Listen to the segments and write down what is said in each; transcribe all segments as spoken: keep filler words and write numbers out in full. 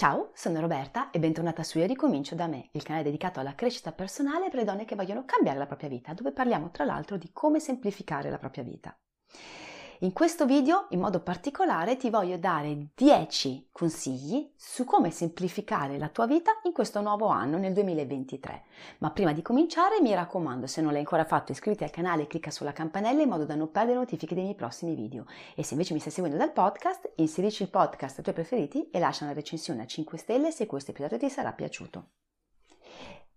Ciao, sono Roberta e bentornata su Io ricomincio da me, il canale dedicato alla crescita personale per le donne che vogliono cambiare la propria vita, dove parliamo tra l'altro di come semplificare la propria vita. In questo video, in modo particolare, ti voglio dare dieci consigli su come semplificare la tua vita in questo nuovo anno, nel duemilaventitré. Ma prima di cominciare, mi raccomando, se non l'hai ancora fatto, iscriviti al canale e clicca sulla campanella in modo da non perdere notifiche dei miei prossimi video. E se invece mi stai seguendo dal podcast, inserisci il podcast ai tuoi preferiti e lascia una recensione a cinque stelle se questo episodio ti sarà piaciuto.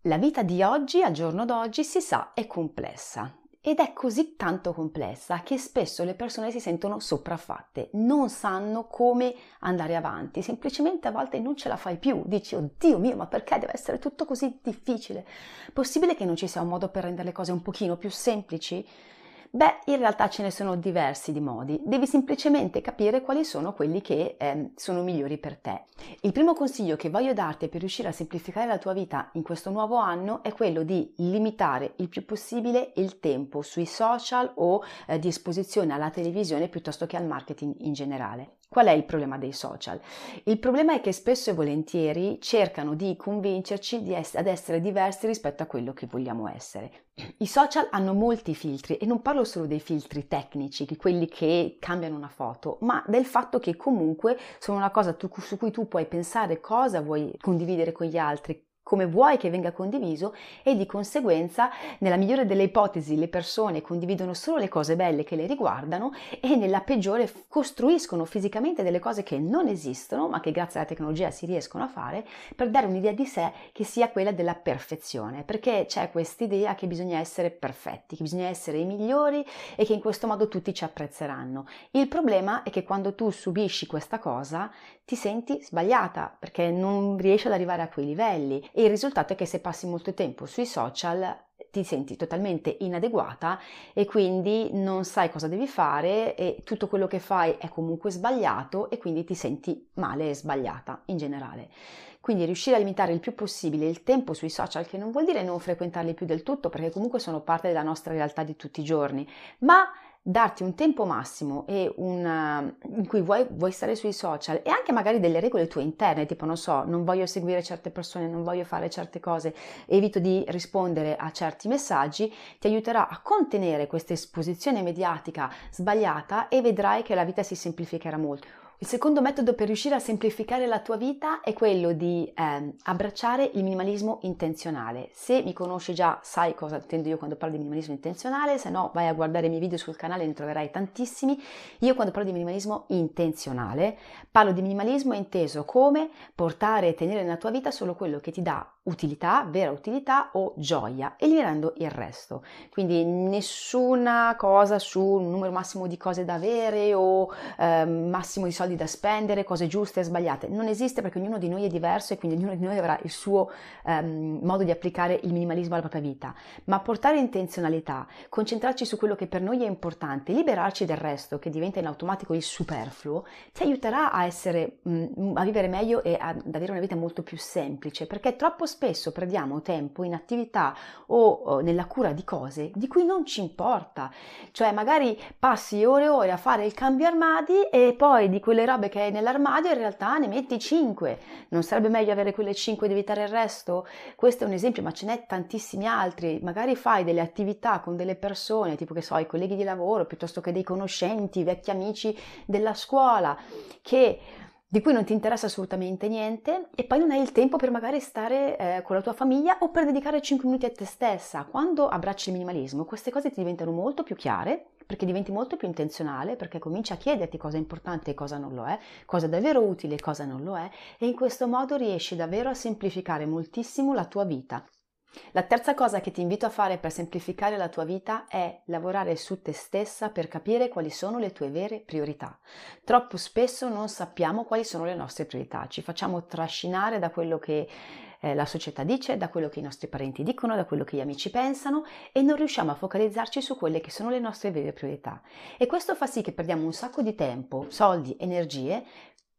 La vita di oggi, al giorno d'oggi, si sa, è complessa. Ed è così tanto complessa che spesso le persone si sentono sopraffatte, non sanno come andare avanti, semplicemente a volte non ce la fai più, dici oddio mio ma perché deve essere tutto così difficile? Possibile che non ci sia un modo per rendere le cose un pochino più semplici? Beh, in realtà ce ne sono diversi di modi, devi semplicemente capire quali sono quelli che eh, sono migliori per te. Il primo consiglio che voglio darti per riuscire a semplificare la tua vita in questo nuovo anno è quello di limitare il più possibile il tempo sui social o eh, di esposizione alla televisione piuttosto che al marketing in generale. Qual è il problema dei social? Il problema è che spesso e volentieri cercano di convincerci di es- ad essere diversi rispetto a quello che vogliamo essere. I social hanno molti filtri e non parlo solo dei filtri tecnici, quelli che cambiano una foto, ma del fatto che comunque sono una cosa tu- su cui tu puoi pensare cosa vuoi condividere con gli altri, come vuoi che venga condiviso e di conseguenza nella migliore delle ipotesi le persone condividono solo le cose belle che le riguardano e nella peggiore costruiscono fisicamente delle cose che non esistono ma che grazie alla tecnologia si riescono a fare per dare un'idea di sé che sia quella della perfezione, perché c'è quest'idea che bisogna essere perfetti, che bisogna essere i migliori e che in questo modo tutti ci apprezzeranno. Il problema è che quando tu subisci questa cosa ti senti sbagliata perché non riesci ad arrivare a quei livelli. E il risultato è che se passi molto tempo sui social ti senti totalmente inadeguata e quindi non sai cosa devi fare e tutto quello che fai è comunque sbagliato e quindi ti senti male e sbagliata in generale. Quindi riuscire a limitare il più possibile il tempo sui social, che non vuol dire non frequentarli più del tutto perché comunque sono parte della nostra realtà di tutti i giorni, ma darti un tempo massimo e un, in cui vuoi, vuoi stare sui social e anche magari delle regole tue interne, tipo non so, non voglio seguire certe persone, non voglio fare certe cose, evito di rispondere a certi messaggi, ti aiuterà a contenere questa esposizione mediatica sbagliata e vedrai che la vita si semplificherà molto. Il secondo metodo per riuscire a semplificare la tua vita è quello di eh, abbracciare il minimalismo intenzionale. Se mi conosci già sai cosa intendo io quando parlo di minimalismo intenzionale, se no vai a guardare i miei video sul canale, ne troverai tantissimi. Io quando parlo di minimalismo intenzionale parlo di minimalismo inteso come portare e tenere nella tua vita solo quello che ti dà utilità, vera utilità o gioia, eliminando il resto. Quindi nessuna cosa su un numero massimo di cose da avere o eh, massimo di soldi da spendere, cose giuste e sbagliate, non esiste perché ognuno di noi è diverso e quindi ognuno di noi avrà il suo um, modo di applicare il minimalismo alla propria vita, ma portare intenzionalità, concentrarci su quello che per noi è importante, liberarci del resto che diventa in automatico il superfluo, ti aiuterà a essere mh, a vivere meglio e ad avere una vita molto più semplice, perché troppo spesso perdiamo tempo in attività o, o nella cura di cose di cui non ci importa, cioè magari passi ore e ore a fare il cambio armadi e poi di quelle robe che hai nell'armadio in realtà ne metti cinque, non sarebbe meglio avere quelle cinque ed evitare il resto? Questo è un esempio ma ce n'è tantissimi altri, magari fai delle attività con delle persone tipo che so i colleghi di lavoro piuttosto che dei conoscenti, vecchi amici della scuola che di cui non ti interessa assolutamente niente e poi non hai il tempo per magari stare eh, con la tua famiglia o per dedicare cinque minuti a te stessa. Quando abbracci il minimalismo queste cose ti diventano molto più chiare perché diventi molto più intenzionale, perché cominci a chiederti cosa è importante e cosa non lo è, cosa è davvero utile e cosa non lo è e in questo modo riesci davvero a semplificare moltissimo la tua vita. La terza cosa che ti invito a fare per semplificare la tua vita è lavorare su te stessa per capire quali sono le tue vere priorità. Troppo spesso non sappiamo quali sono le nostre priorità, ci facciamo trascinare da quello che eh, la società dice, da quello che i nostri parenti dicono, da quello che gli amici pensano e non riusciamo a focalizzarci su quelle che sono le nostre vere priorità. E questo fa sì che perdiamo un sacco di tempo, soldi, energie,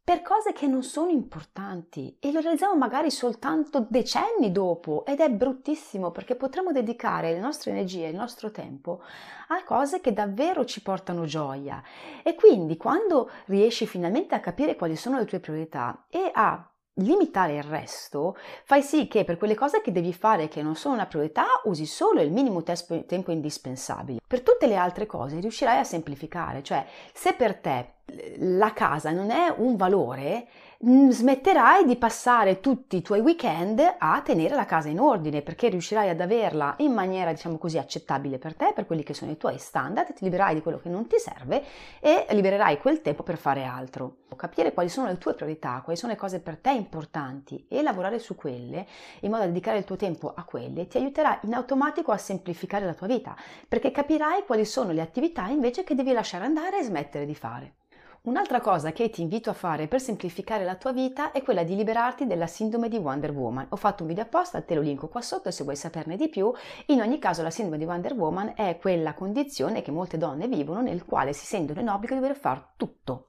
per cose che non sono importanti e lo realizziamo magari soltanto decenni dopo ed è bruttissimo perché potremmo dedicare le nostre energie, il nostro tempo a cose che davvero ci portano gioia. E quindi quando riesci finalmente a capire quali sono le tue priorità e a limitare il resto, fai sì che per quelle cose che devi fare che non sono una priorità usi solo il minimo te- tempo indispensabile. Per tutte le altre cose riuscirai a semplificare, cioè se per te la casa non è un valore, smetterai di passare tutti i tuoi weekend a tenere la casa in ordine perché riuscirai ad averla in maniera, diciamo così, accettabile per te, per quelli che sono i tuoi standard, ti libererai di quello che non ti serve e libererai quel tempo per fare altro. Capire quali sono le tue priorità, quali sono le cose per te importanti e lavorare su quelle in modo da dedicare il tuo tempo a quelle ti aiuterà in automatico a semplificare la tua vita perché capirai quali sono le attività invece che devi lasciare andare e smettere di fare. Un'altra cosa che ti invito a fare per semplificare la tua vita è quella di liberarti della sindrome di Wonder Woman. Ho fatto un video apposta, te lo linko qua sotto se vuoi saperne di più. In ogni caso la sindrome di Wonder Woman è quella condizione che molte donne vivono nel quale si sentono in obbligo di dover fare tutto.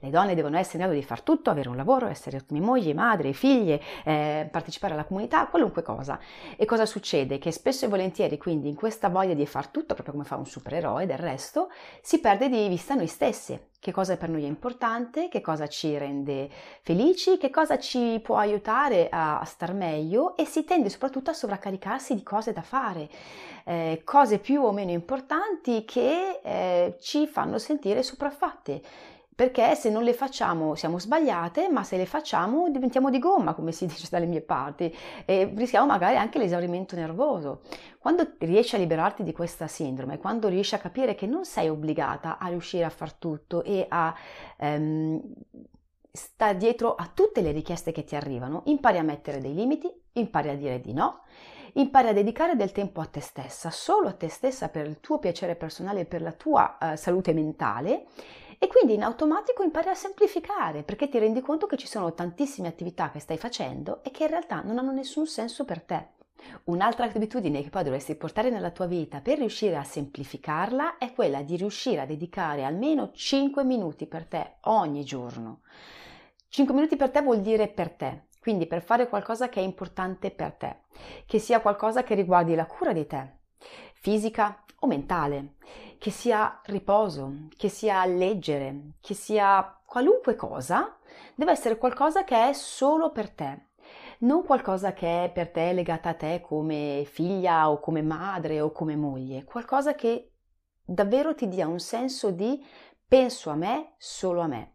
Le donne devono essere in grado di far tutto, avere un lavoro, essere mogli, madri, figlie, eh, partecipare alla comunità, qualunque cosa. E cosa succede? Che spesso e volentieri, quindi, in questa voglia di far tutto, proprio come fa un supereroe del resto, si perde di vista noi stesse. Che cosa per noi è importante, che cosa ci rende felici, che cosa ci può aiutare a, a star meglio e si tende soprattutto a sovraccaricarsi di cose da fare, eh, cose più o meno importanti che eh, ci fanno sentire sopraffatte. Perché se non le facciamo siamo sbagliate, ma se le facciamo diventiamo di gomma, come si dice dalle mie parti, e rischiamo magari anche l'esaurimento nervoso. Quando riesci a liberarti di questa sindrome, quando riesci a capire che non sei obbligata a riuscire a far tutto e a ehm, stare dietro a tutte le richieste che ti arrivano, impari a mettere dei limiti, impari a dire di no, impari a dedicare del tempo a te stessa, solo a te stessa per il tuo piacere personale e per la tua eh, salute mentale, e quindi in automatico impari a semplificare perché ti rendi conto che ci sono tantissime attività che stai facendo e che in realtà non hanno nessun senso per te. Un'altra abitudine che poi dovresti portare nella tua vita per riuscire a semplificarla è quella di riuscire a dedicare almeno cinque minuti per te ogni giorno. cinque minuti per te vuol dire per te. Quindi per fare qualcosa che è importante per te, che sia qualcosa che riguardi la cura di te, fisica o mentale, che sia riposo, che sia leggere, che sia qualunque cosa, deve essere qualcosa che è solo per te. Non qualcosa che è per te legata a te come figlia o come madre o come moglie, qualcosa che davvero ti dia un senso di penso a me, solo a me.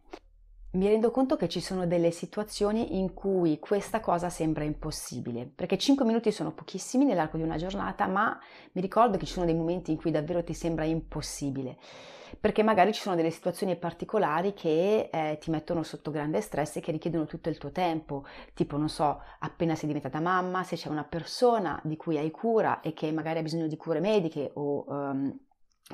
Mi rendo conto che ci sono delle situazioni in cui questa cosa sembra impossibile, perché cinque minuti sono pochissimi nell'arco di una giornata, ma mi ricordo che ci sono dei momenti in cui davvero ti sembra impossibile, perché magari ci sono delle situazioni particolari che eh, ti mettono sotto grande stress e che richiedono tutto il tuo tempo, tipo, non so, appena sei diventata mamma, se c'è una persona di cui hai cura e che magari ha bisogno di cure mediche o... Um,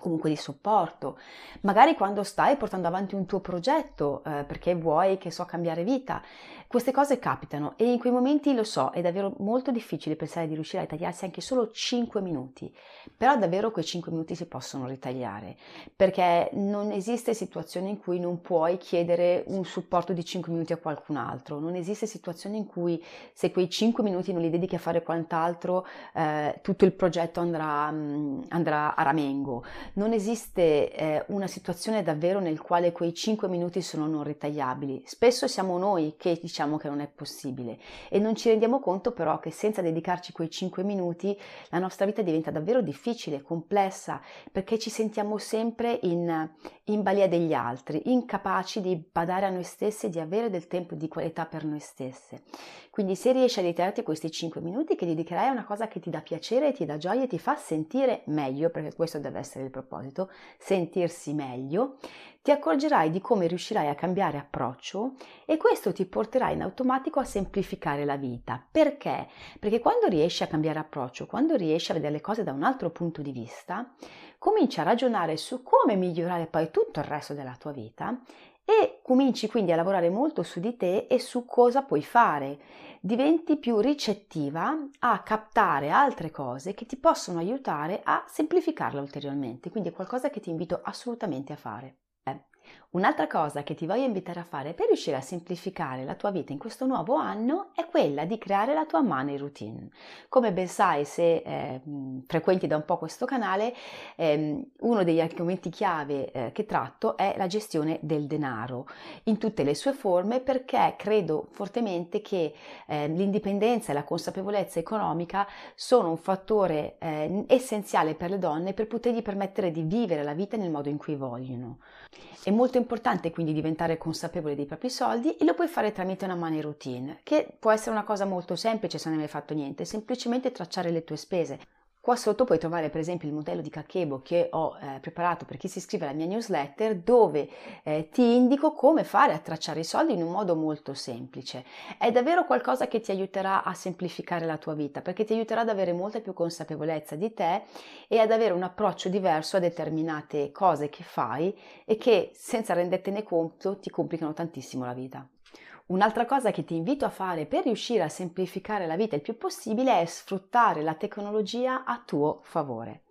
comunque di supporto, magari quando stai portando avanti un tuo progetto eh, perché vuoi, che so, cambiare vita. Queste cose capitano e in quei momenti, lo so, è davvero molto difficile pensare di riuscire a ritagliarsi anche solo cinque minuti, però davvero quei cinque minuti si possono ritagliare, perché non esiste situazione in cui non puoi chiedere un supporto di cinque minuti a qualcun altro, non esiste situazione in cui se quei cinque minuti non li dedichi a fare quant'altro eh, tutto il progetto andrà, andrà a ramengo. Non esiste eh, una situazione davvero nel quale quei cinque minuti sono non ritagliabili. Spesso siamo noi che diciamo che non è possibile e non ci rendiamo conto però che senza dedicarci quei cinque minuti la nostra vita diventa davvero difficile, complessa, perché ci sentiamo sempre in, in balia degli altri, incapaci di badare a noi stessi e di avere del tempo di qualità per noi stesse. Quindi se riesci a dedicarti questi cinque minuti che dedicherai a una cosa che ti dà piacere, ti dà gioia e ti fa sentire meglio, perché questo deve essere il del proposito, sentirsi meglio, ti accorgerai di come riuscirai a cambiare approccio e questo ti porterà in automatico a semplificare la vita. Perché? Perché quando riesci a cambiare approccio, quando riesci a vedere le cose da un altro punto di vista, cominci a ragionare su come migliorare poi tutto il resto della tua vita e cominci quindi a lavorare molto su di te e su cosa puoi fare. Diventi più ricettiva a captare altre cose che ti possono aiutare a semplificarla ulteriormente, quindi è qualcosa che ti invito assolutamente a fare. Eh. Un'altra cosa che ti voglio invitare a fare per riuscire a semplificare la tua vita in questo nuovo anno è quella di creare la tua money routine. Come ben sai, se eh, frequenti da un po' questo canale, eh, uno degli argomenti chiave eh, che tratto è la gestione del denaro in tutte le sue forme, perché credo fortemente che eh, l'indipendenza e la consapevolezza economica sono un fattore eh, essenziale per le donne per potergli permettere di vivere la vita nel modo in cui vogliono. È molto importante quindi diventare consapevole dei propri soldi e lo puoi fare tramite una money routine, che può essere una cosa molto semplice se non hai mai fatto niente, semplicemente tracciare le tue spese. Qua sotto puoi trovare per esempio il modello di kakebo che ho eh, preparato per chi si iscrive alla mia newsletter, dove eh, ti indico come fare a tracciare i soldi in un modo molto semplice. È davvero qualcosa che ti aiuterà a semplificare la tua vita, perché ti aiuterà ad avere molta più consapevolezza di te e ad avere un approccio diverso a determinate cose che fai e che, senza rendertene conto, ti complicano tantissimo la vita. Un'altra cosa che ti invito a fare per riuscire a semplificare la vita il più possibile è sfruttare la tecnologia a tuo favore.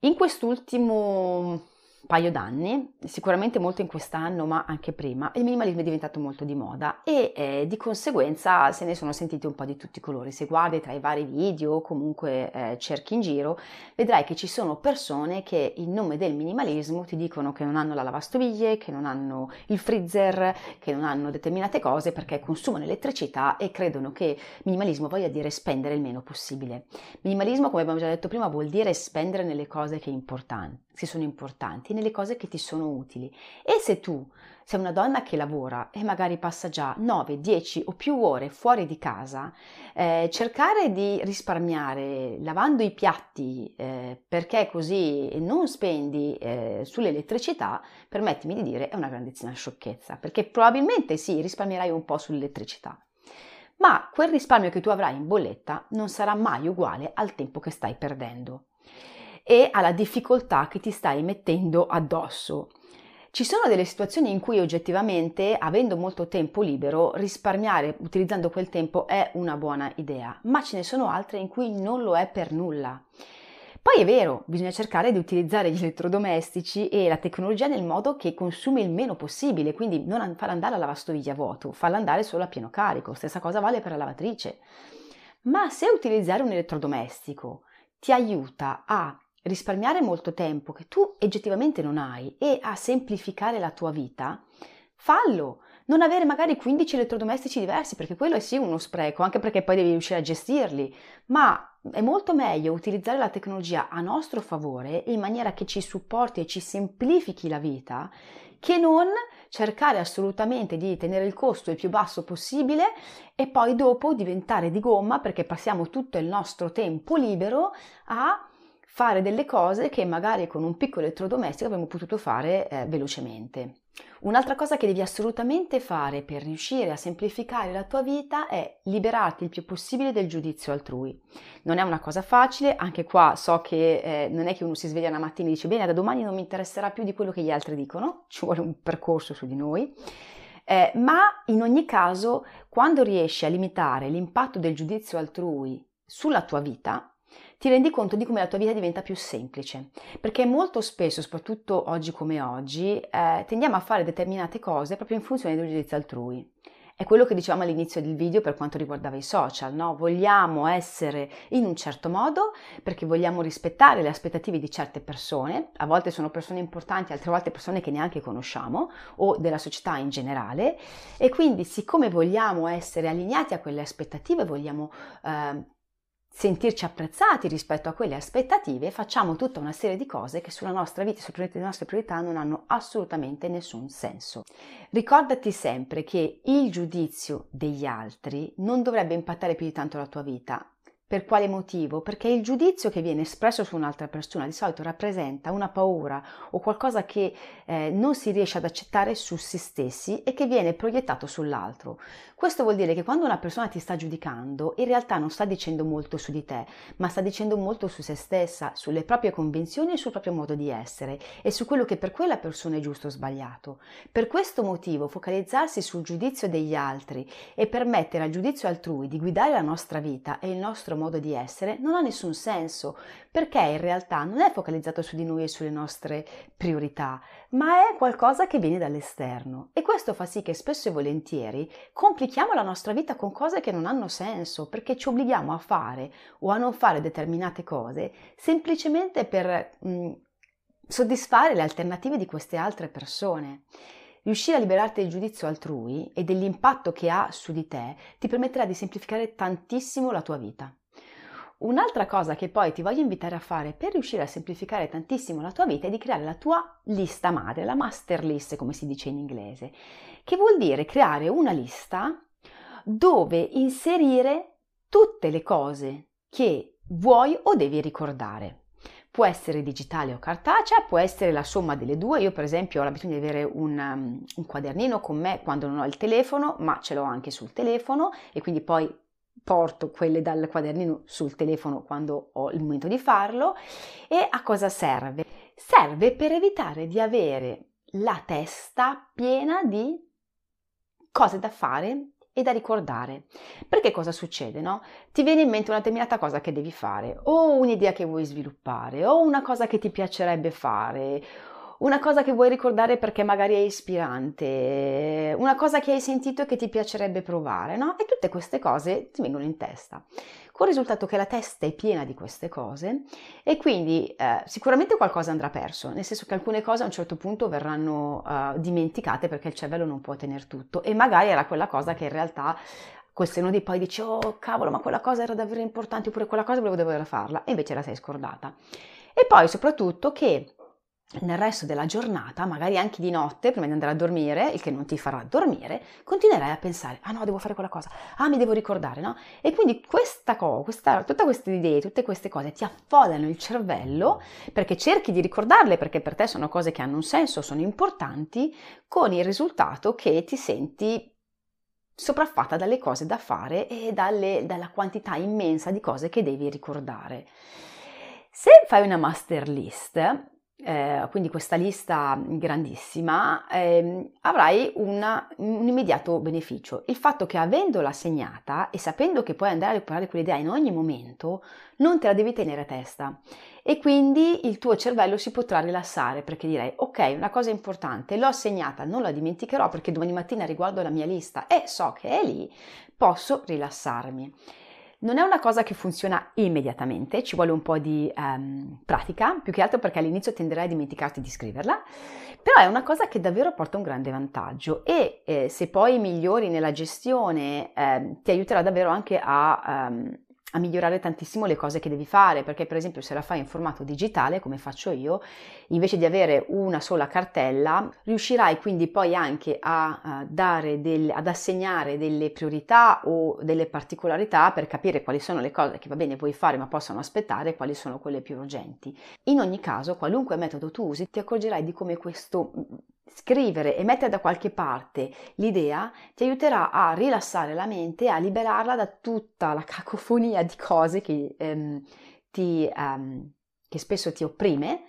In quest'ultimo paio d'anni, sicuramente molto in quest'anno ma anche prima, il minimalismo è diventato molto di moda e eh, di conseguenza se ne sono sentiti un po' di tutti i colori. Se guardi tra i vari video o comunque eh, cerchi in giro, vedrai che ci sono persone che in nome del minimalismo ti dicono che non hanno la lavastoviglie, che non hanno il freezer, che non hanno determinate cose perché consumano elettricità e credono che minimalismo voglia dire spendere il meno possibile. Minimalismo, come abbiamo già detto prima, vuol dire spendere nelle cose che importanti, che sono importanti, nelle cose che ti sono utili. E se tu sei una donna che lavora e magari passa già nove, dieci o più ore fuori di casa, eh, cercare di risparmiare lavando i piatti eh, perché così non spendi eh, sull'elettricità, permettimi di dire, è una grandissima sciocchezza, perché probabilmente sì, risparmierai un po' sull'elettricità, ma quel risparmio che tu avrai in bolletta non sarà mai uguale al tempo che stai perdendo e alla difficoltà che ti stai mettendo addosso. Ci sono delle situazioni in cui oggettivamente, avendo molto tempo libero, risparmiare utilizzando quel tempo è una buona idea, ma ce ne sono altre in cui non lo è per nulla. Poi è vero, bisogna cercare di utilizzare gli elettrodomestici e la tecnologia nel modo che consumi il meno possibile, quindi non far andare la lavastoviglie a vuoto, farla andare solo a pieno carico, stessa cosa vale per la lavatrice. Ma se utilizzare un elettrodomestico ti aiuta a risparmiare molto tempo che tu oggettivamente non hai e a semplificare la tua vita, fallo. Non avere magari quindici elettrodomestici diversi, perché quello è sì uno spreco, anche perché poi devi riuscire a gestirli, ma è molto meglio utilizzare la tecnologia a nostro favore in maniera che ci supporti e ci semplifichi la vita, che non cercare assolutamente di tenere il costo il più basso possibile e poi dopo diventare di gomma perché passiamo tutto il nostro tempo libero a fare delle cose che magari con un piccolo elettrodomestico avremmo potuto fare eh, velocemente. Un'altra cosa che devi assolutamente fare per riuscire a semplificare la tua vita è liberarti il più possibile del giudizio altrui. Non è una cosa facile, anche qua so che eh, non è che uno si sveglia una mattina e dice bene, da domani non mi interesserà più di quello che gli altri dicono, ci vuole un percorso su di noi. Eh, ma in ogni caso, quando riesci a limitare l'impatto del giudizio altrui sulla tua vita, ti rendi conto di come la tua vita diventa più semplice, perché molto spesso, soprattutto oggi come oggi, eh, tendiamo a fare determinate cose proprio in funzione del giudizio altrui. È quello che dicevamo all'inizio del video per quanto riguardava i social, no? Vogliamo essere in un certo modo perché vogliamo rispettare le aspettative di certe persone, a volte sono persone importanti, altre volte persone che neanche conosciamo o della società in generale, e quindi siccome vogliamo essere allineati a quelle aspettative, vogliamo eh, sentirci apprezzati rispetto a quelle aspettative, facciamo tutta una serie di cose che sulla nostra vita e sulle nostre priorità non hanno assolutamente nessun senso. Ricordati sempre che il giudizio degli altri non dovrebbe impattare più di tanto la tua vita, Per quale motivo? Perché il giudizio che viene espresso su un'altra persona di solito rappresenta una paura o qualcosa che eh, non si riesce ad accettare su se stessi e che viene proiettato sull'altro. Questo vuol dire che quando una persona ti sta giudicando, in realtà non sta dicendo molto su di te, ma sta dicendo molto su se stessa, sulle proprie convinzioni e sul proprio modo di essere e su quello che per quella persona è giusto o sbagliato. Per questo motivo focalizzarsi sul giudizio degli altri e permettere al giudizio altrui di guidare la nostra vita e il nostro modo modo di essere non ha nessun senso, perché in realtà non è focalizzato su di noi e sulle nostre priorità, ma è qualcosa che viene dall'esterno, e questo fa sì che spesso e volentieri complichiamo la nostra vita con cose che non hanno senso, perché ci obblighiamo a fare o a non fare determinate cose semplicemente per mh, soddisfare le alternative di queste altre persone. Riuscire a liberarti del giudizio altrui e dell'impatto che ha su di te ti permetterà di semplificare tantissimo la tua vita. Un'altra cosa che poi ti voglio invitare a fare per riuscire a semplificare tantissimo la tua vita è di creare la tua lista madre, la master list come si dice in inglese, che vuol dire creare una lista dove inserire tutte le cose che vuoi o devi ricordare. Può essere digitale o cartacea, può essere la somma delle due. Io per esempio ho l'abitudine di avere un, um, un quadernino con me quando non ho il telefono, ma ce l'ho anche sul telefono e quindi poi porto quelle dal quadernino sul telefono quando ho il momento di farlo. E a cosa serve? Serve per evitare di avere la testa piena di cose da fare e da ricordare, perché cosa succede, no? Ti viene in mente una determinata cosa che devi fare, o un'idea che vuoi sviluppare, o una cosa che ti piacerebbe fare, una cosa che vuoi ricordare perché magari è ispirante, una cosa che hai sentito e che ti piacerebbe provare, no? E tutte queste cose ti vengono in testa, con il risultato che la testa è piena di queste cose e quindi eh, sicuramente qualcosa andrà perso, nel senso che alcune cose a un certo punto verranno eh, dimenticate perché il cervello non può tenere tutto, e magari era quella cosa che in realtà col seno di poi dici oh cavolo, ma quella cosa era davvero importante, oppure quella cosa volevo davvero farla e invece la sei scordata. E poi soprattutto che nel resto della giornata, magari anche di notte, prima di andare a dormire, il che non ti farà dormire, continuerai a pensare, ah no, devo fare quella cosa, ah mi devo ricordare, no? E quindi questa cosa, questa, tutte queste idee, tutte queste cose ti affodano il cervello perché cerchi di ricordarle, perché per te sono cose che hanno un senso, sono importanti, con il risultato che ti senti sopraffatta dalle cose da fare e dalle, dalla quantità immensa di cose che devi ricordare. Se fai una master list, Eh, quindi questa lista grandissima, ehm, avrai una, un immediato beneficio, il fatto che avendola segnata e sapendo che puoi andare a recuperare quell'idea in ogni momento, non te la devi tenere a testa e quindi il tuo cervello si potrà rilassare, perché direi ok, una cosa importante, l'ho segnata, non la dimenticherò perché domani mattina riguardo la mia lista e so che è lì, posso rilassarmi. Non è una cosa che funziona immediatamente, ci vuole un po' di um, pratica, più che altro perché all'inizio tenderai a dimenticarti di scriverla, però è una cosa che davvero porta un grande vantaggio e eh, se poi migliori nella gestione eh, ti aiuterà davvero anche a, um, a migliorare tantissimo le cose che devi fare, perché per esempio se la fai in formato digitale, come faccio io, invece di avere una sola cartella, riuscirai quindi poi anche a dare del, ad assegnare delle priorità o delle particolarità per capire quali sono le cose che va bene puoi fare ma possono aspettare e quali sono quelle più urgenti. In ogni caso, qualunque metodo tu usi, ti accorgerai di come questo scrivere e mettere da qualche parte l'idea ti aiuterà a rilassare la mente, a liberarla da tutta la cacofonia di cose che, ehm, ti, ehm, che spesso ti opprime,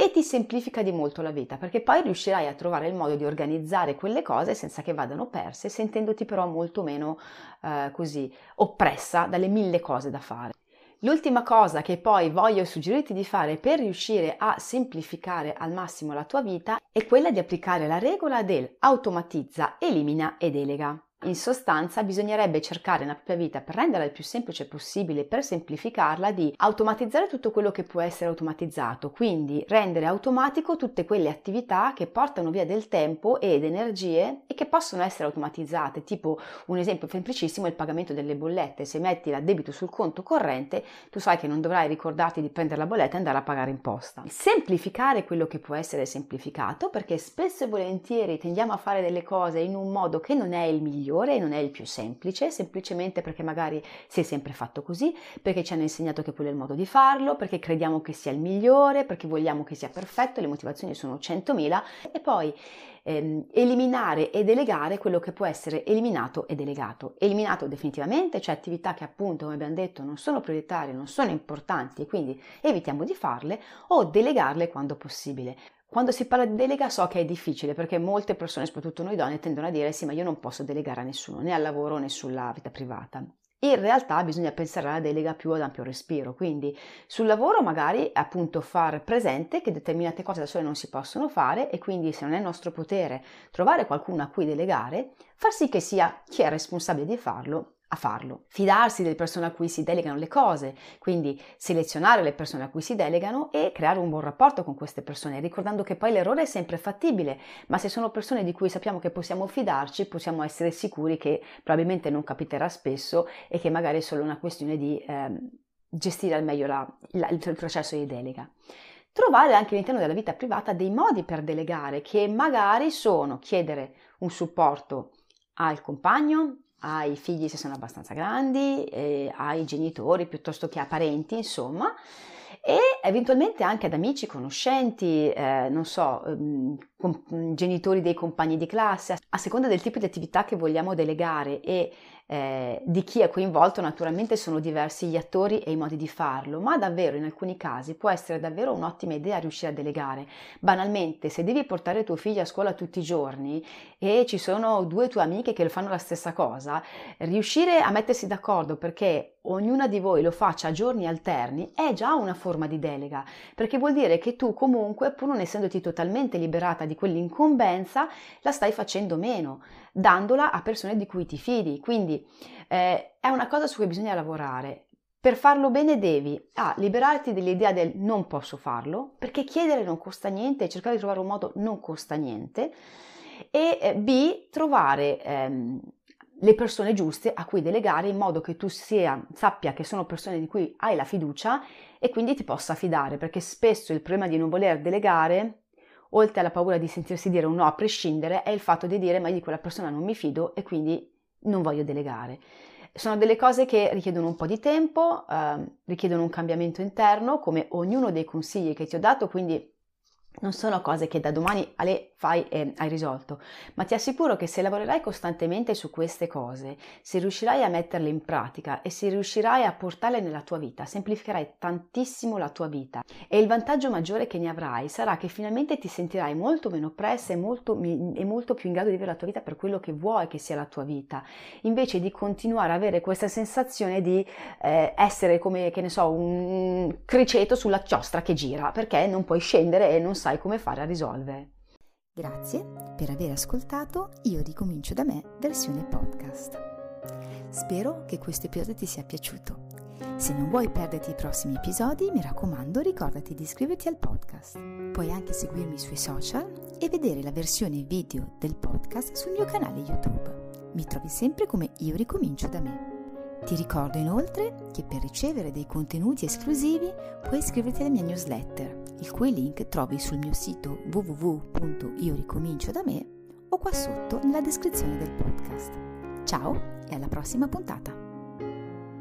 e ti semplifica di molto la vita, perché poi riuscirai a trovare il modo di organizzare quelle cose senza che vadano perse, sentendoti però molto meno eh, così oppressa dalle mille cose da fare. L'ultima cosa che poi voglio suggerirti di fare per riuscire a semplificare al massimo la tua vita è quella di applicare la regola del automatizza, elimina e delega. In sostanza bisognerebbe cercare nella propria vita, per renderla il più semplice possibile, per semplificarla, di automatizzare tutto quello che può essere automatizzato, quindi rendere automatico tutte quelle attività che portano via del tempo ed energie e che possono essere automatizzate, tipo un esempio semplicissimo è il pagamento delle bollette. Se metti l'addebito sul conto corrente, tu sai che non dovrai ricordarti di prendere la bolletta e andare a pagare in posta. Semplificare quello che può essere semplificato, perché spesso e volentieri tendiamo a fare delle cose in un modo che non è il migliore, migliore, non è il più semplice, semplicemente perché magari si è sempre fatto così, perché ci hanno insegnato che quello è il modo di farlo, perché crediamo che sia il migliore, perché vogliamo che sia perfetto, le motivazioni sono centomila, e poi ehm, eliminare e delegare quello che può essere eliminato e delegato. Eliminato definitivamente, cioè attività che appunto, come abbiamo detto, non sono prioritarie, non sono importanti e quindi evitiamo di farle, o delegarle quando possibile. Quando si parla di delega so che è difficile perché molte persone, soprattutto noi donne, tendono a dire sì, ma io non posso delegare a nessuno, né al lavoro né sulla vita privata. In realtà bisogna pensare alla delega più ad ampio respiro, quindi sul lavoro magari appunto far presente che determinate cose da sole non si possono fare e quindi se non è nostro potere trovare qualcuno a cui delegare, far sì che sia chi è responsabile di farlo a farlo. Fidarsi delle persone a cui si delegano le cose, quindi selezionare le persone a cui si delegano e creare un buon rapporto con queste persone, ricordando che poi l'errore è sempre fattibile, ma se sono persone di cui sappiamo che possiamo fidarci, possiamo essere sicuri che probabilmente non capiterà spesso e che magari è solo una questione di eh, gestire al meglio la, la, il processo di delega. Trovare anche all'interno della vita privata dei modi per delegare, che magari sono chiedere un supporto al compagno, ai figli se sono abbastanza grandi, eh, ai genitori piuttosto che a parenti, insomma, e eventualmente anche ad amici, conoscenti, eh, non so, ehm, genitori dei compagni di classe, a seconda del tipo di attività che vogliamo delegare e eh, di chi è coinvolto. Naturalmente sono diversi gli attori e i modi di farlo, ma davvero in alcuni casi può essere davvero un'ottima idea riuscire a delegare. Banalmente, se devi portare tuo figlio a scuola tutti i giorni e ci sono due tue amiche che fanno la stessa cosa, riuscire a mettersi d'accordo perché ognuna di voi lo faccia a giorni alterni è già una forma di delega, perché vuol dire che tu comunque, pur non essendoti totalmente liberata di quell'incombenza, la stai facendo meno, dandola a persone di cui ti fidi. Quindi eh, è una cosa su cui bisogna lavorare. Per farlo bene devi a, liberarti dell'idea del non posso farlo, perché chiedere non costa niente, cercare di trovare un modo non costa niente, e eh, b, trovare ehm, le persone giuste a cui delegare in modo che tu sia, sappia che sono persone di cui hai la fiducia e quindi ti possa fidare, perché spesso il problema di non voler delegare, oltre alla paura di sentirsi dire un no a prescindere, è il fatto di dire ma io di quella persona non mi fido e quindi non voglio delegare. Sono delle cose che richiedono un po' di tempo, eh, richiedono un cambiamento interno come ognuno dei consigli che ti ho dato, quindi non sono cose che da domani alle fai e hai risolto, ma ti assicuro che se lavorerai costantemente su queste cose, se riuscirai a metterle in pratica e se riuscirai a portarle nella tua vita, semplificherai tantissimo la tua vita e il vantaggio maggiore che ne avrai sarà che finalmente ti sentirai molto meno oppressa e molto, e molto più in grado di vivere la tua vita per quello che vuoi che sia la tua vita, invece di continuare a avere questa sensazione di eh, essere come, che ne so, un criceto sulla giostra che gira, perché non puoi scendere e non sai come fare a risolvere. Grazie per aver ascoltato Io ricomincio da me versione podcast. Spero che questo episodio ti sia piaciuto. Se non vuoi perderti i prossimi episodi, mi raccomando, ricordati di iscriverti al podcast. Puoi anche seguirmi sui social e vedere la versione video del podcast sul mio canale YouTube. Mi trovi sempre come Io ricomincio da me. Ti ricordo inoltre che per ricevere dei contenuti esclusivi puoi iscriverti alla mia newsletter, il cui link trovi sul mio sito w w w punto io ricomincio da me o qua sotto nella descrizione del podcast. Ciao e alla prossima puntata!